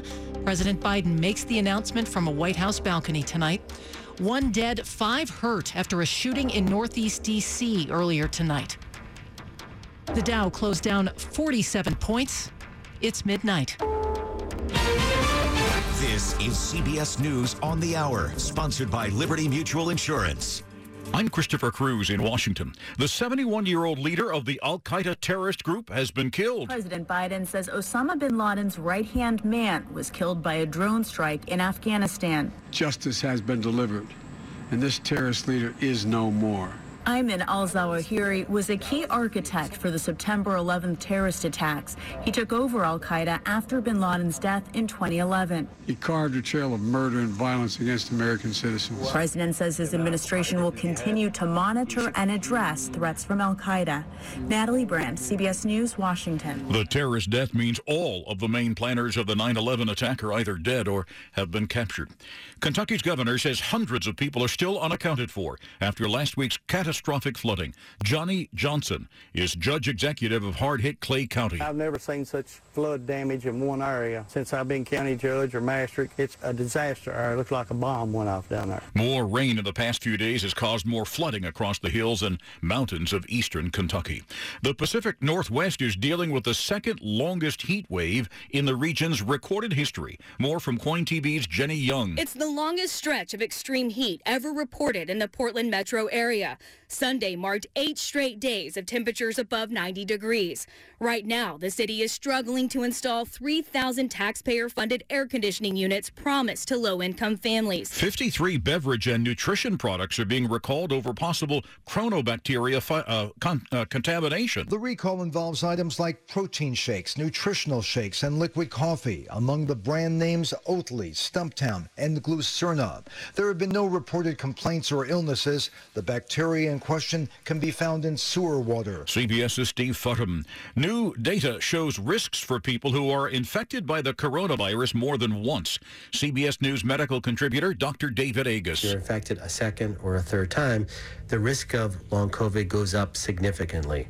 Florida. President Biden makes the announcement from a White House balcony tonight. One dead, 5 hurt after a shooting in Northeast D.C. earlier tonight. The Dow closed down 47 points. It's midnight. This is CBS News on the Hour, sponsored by Liberty Mutual Insurance. I'm Christopher Cruz in Washington. The 71-year-old leader of the Al Qaeda terrorist group has been killed. President Biden says Osama bin Laden's right-hand man was killed by a drone strike in Afghanistan. Justice has been delivered, and this terrorist leader is no more. Ayman al-Zawahiri was a key architect for the September 11th terrorist attacks. He took over Al Qaeda after bin Laden's death in 2011. He carved a trail of murder and violence against American citizens. The president says his administration will continue to monitor and address threats from Al Qaeda. Natalie Brandt, CBS News, Washington. The terrorist death means all of the main planners of the 9/11 attack are either dead or have been captured. Kentucky's governor says hundreds of people are still unaccounted for after last week's catastrophic flooding. Johnny Johnson is judge executive of hard-hit Clay County. I've never seen such flood damage in one area since I've been county judge or magistrate. It's a disaster. It looked like a bomb went off down there. More rain in the past few days has caused more flooding across the hills and mountains of eastern Kentucky. The Pacific Northwest is dealing with the second longest heat wave in the region's recorded history. More from KOIN TV's Jenny Young. It's the longest stretch of extreme heat ever reported in the Portland metro area. Sunday marked 8 straight days of temperatures above 90 degrees. Right now, the city is struggling to install 3,000 taxpayer-funded air conditioning units promised to low-income families. 53 beverage and nutrition products are being recalled over possible cronobacteria contamination. The recall involves items like protein shakes, nutritional shakes, and liquid coffee. Among the brand names, Oatly, Stumptown, and Glucerna. There have been no reported complaints or illnesses. The bacteria in question can be found in sewer water. CBS's Steve Futterman. New data shows risks for people who are infected by the coronavirus more than once. CBS News medical contributor Dr. David Agus. If you're infected a second or a third time, the risk of long COVID goes up significantly.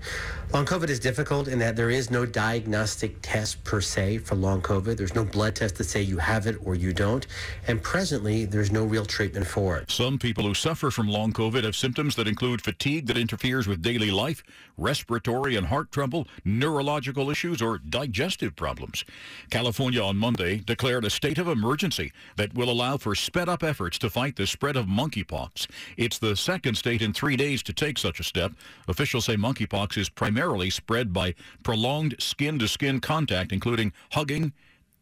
Long COVID is difficult in that there is no diagnostic test per se for long COVID. There's no blood test to say you have it or you don't. And presently, there's no real treatment for it. Some people who suffer from long COVID have symptoms that include fatigue that interferes with daily life, respiratory and heart trouble, neurological issues, or digestive problems. California on Monday declared a state of emergency that will allow for sped-up efforts to fight the spread of monkeypox. It's the second state in 3 days to take such a step. Officials say monkeypox is primarily spread by prolonged skin-to-skin contact, including hugging,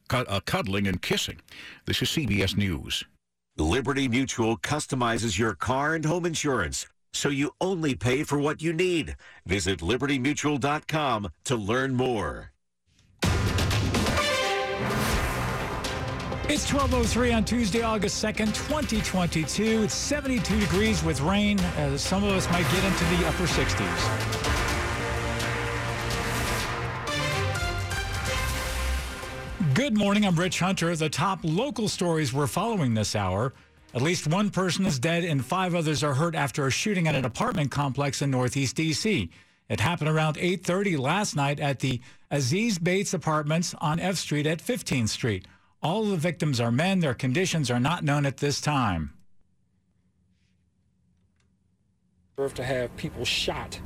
cuddling, and kissing. This is CBS News. Liberty Mutual customizes your car and home insurance, so you only pay for what you need. Visit LibertyMutual.com to learn more. It's 12:03 on Tuesday, August 2nd, 2022. It's 72 degrees with rain. Some of us might get into the upper 60s. Good morning, I'm Rich Hunter. The top local stories we're following this hour. At least one person is dead and 5 others are hurt after a shooting at an apartment complex in Northeast D.C. It happened around 8:30 last night at the Aziz Bates Apartments on F Street at 15th Street. All the victims are men. Their conditions are not known at this time. To have people shot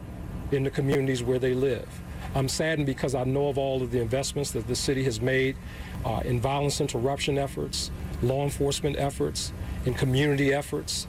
in the communities where they live. I'm saddened because I know of all of the investments that the city has made in violence interruption efforts, law enforcement efforts, in community efforts,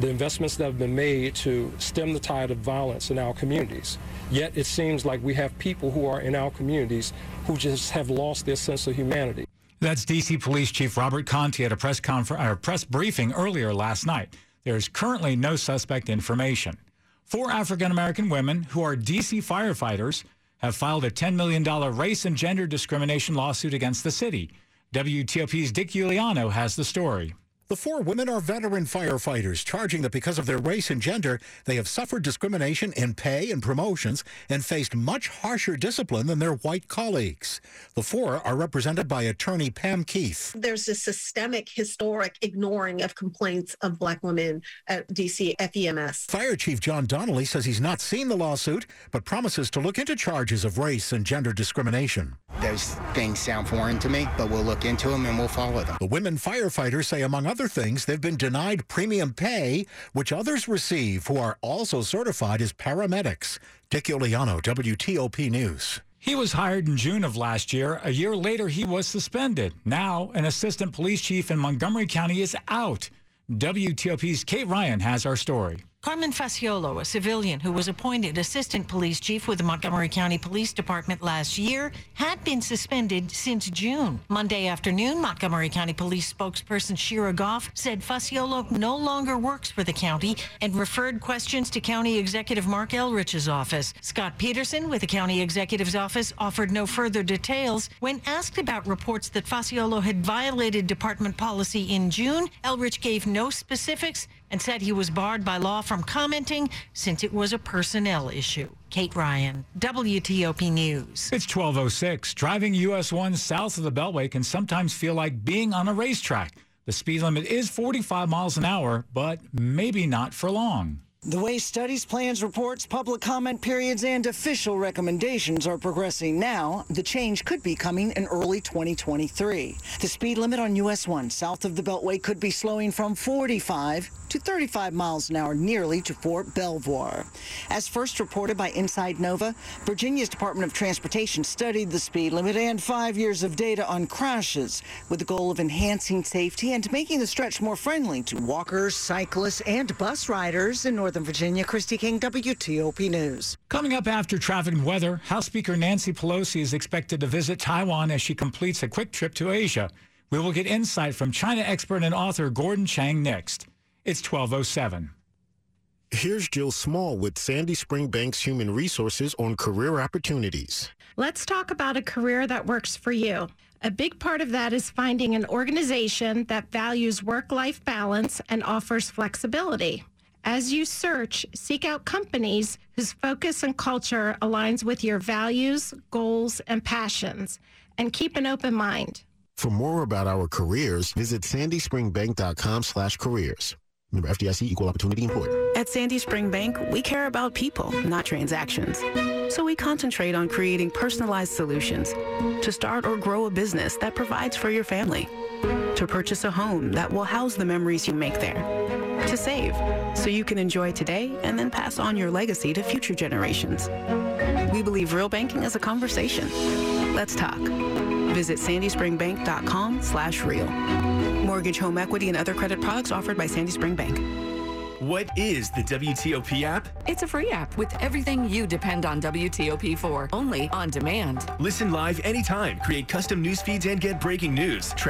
the investments that have been made to stem the tide of violence in our communities. Yet it seems like we have people who are in our communities who just have lost their sense of humanity. That's D.C. Police Chief Robert Conti at a press briefing earlier last night. There is currently no suspect information. 4 African-American women who are D.C. firefighters have filed a $10 million race and gender discrimination lawsuit against the city. WTOP's Dick Uliano has the story. The four women are veteran firefighters, charging that because of their race and gender, they have suffered discrimination in pay and promotions and faced much harsher discipline than their white colleagues. The four are represented by attorney Pam Keith. There's a systemic, historic ignoring of complaints of black women at DC FEMS. Fire Chief John Donnelly says he's not seen the lawsuit, but promises to look into charges of race and gender discrimination. Those things sound foreign to me, but we'll look into them and we'll follow them. The women firefighters say, among other things, they've been denied premium pay, which others receive who are also certified as paramedics. Dick Uliano, WTOP News. He was hired in June of last year. A year later, he was suspended. Now, an assistant police chief in Montgomery County is out. WTOP's Kate Ryan has our story. Carmen Facciolo, a civilian who was appointed assistant police chief with the Montgomery County Police Department last year, had been suspended since June. Monday afternoon, Montgomery County Police spokesperson Shira Goff said Facciolo no longer works for the county and referred questions to County Executive Mark Elrich's office. Scott Peterson with the county executive's office offered no further details. When asked about reports that Facciolo had violated department policy in June, Elrich gave no specifics and said he was barred by law from commenting since it was a personnel issue. Kate Ryan, WTOP News. It's 12:06. Driving US 1 south of the Beltway can sometimes feel like being on a racetrack. The speed limit is 45 miles an hour, but maybe not for long. The way studies, plans, reports, public comment periods, and official recommendations are progressing now, the change could be coming in early 2023. The speed limit on US 1 south of the Beltway could be slowing from 45 to 35 miles an hour nearly to Fort Belvoir. As first reported by Inside Nova, Virginia's Department of Transportation studied the speed limit and 5 years of data on crashes with the goal of enhancing safety and making the stretch more friendly to walkers, cyclists, and bus riders in Northern Virginia. Christy King, WTOP News. Coming up after traffic and weather, House Speaker Nancy Pelosi is expected to visit Taiwan as she completes a quick trip to Asia. We will get insight from China expert and author Gordon Chang next. It's 12:07. Here's Jill Small with Sandy Spring Bank's Human Resources on career opportunities. Let's talk about a career that works for you. A big part of that is finding an organization that values work-life balance and offers flexibility. As you search, seek out companies whose focus and culture aligns with your values, goals, and passions, and keep an open mind. For more about our careers, visit sandyspringbank.com/careers. Member FDIC, Equal Opportunity Employer. At Sandy Spring Bank, we care about people, not transactions. So we concentrate on creating personalized solutions to start or grow a business that provides for your family, to purchase a home that will house the memories you make there, to save so you can enjoy today and then pass on your legacy to future generations. We believe real banking is a conversation. Let's talk. Visit sandyspringbank.com/real. Mortgage, home equity, and other credit products offered by Sandy Spring Bank. What is the WTOP app? It's a free app with everything you depend on WTOP for, only on demand. Listen live anytime, create custom news feeds, and get breaking news.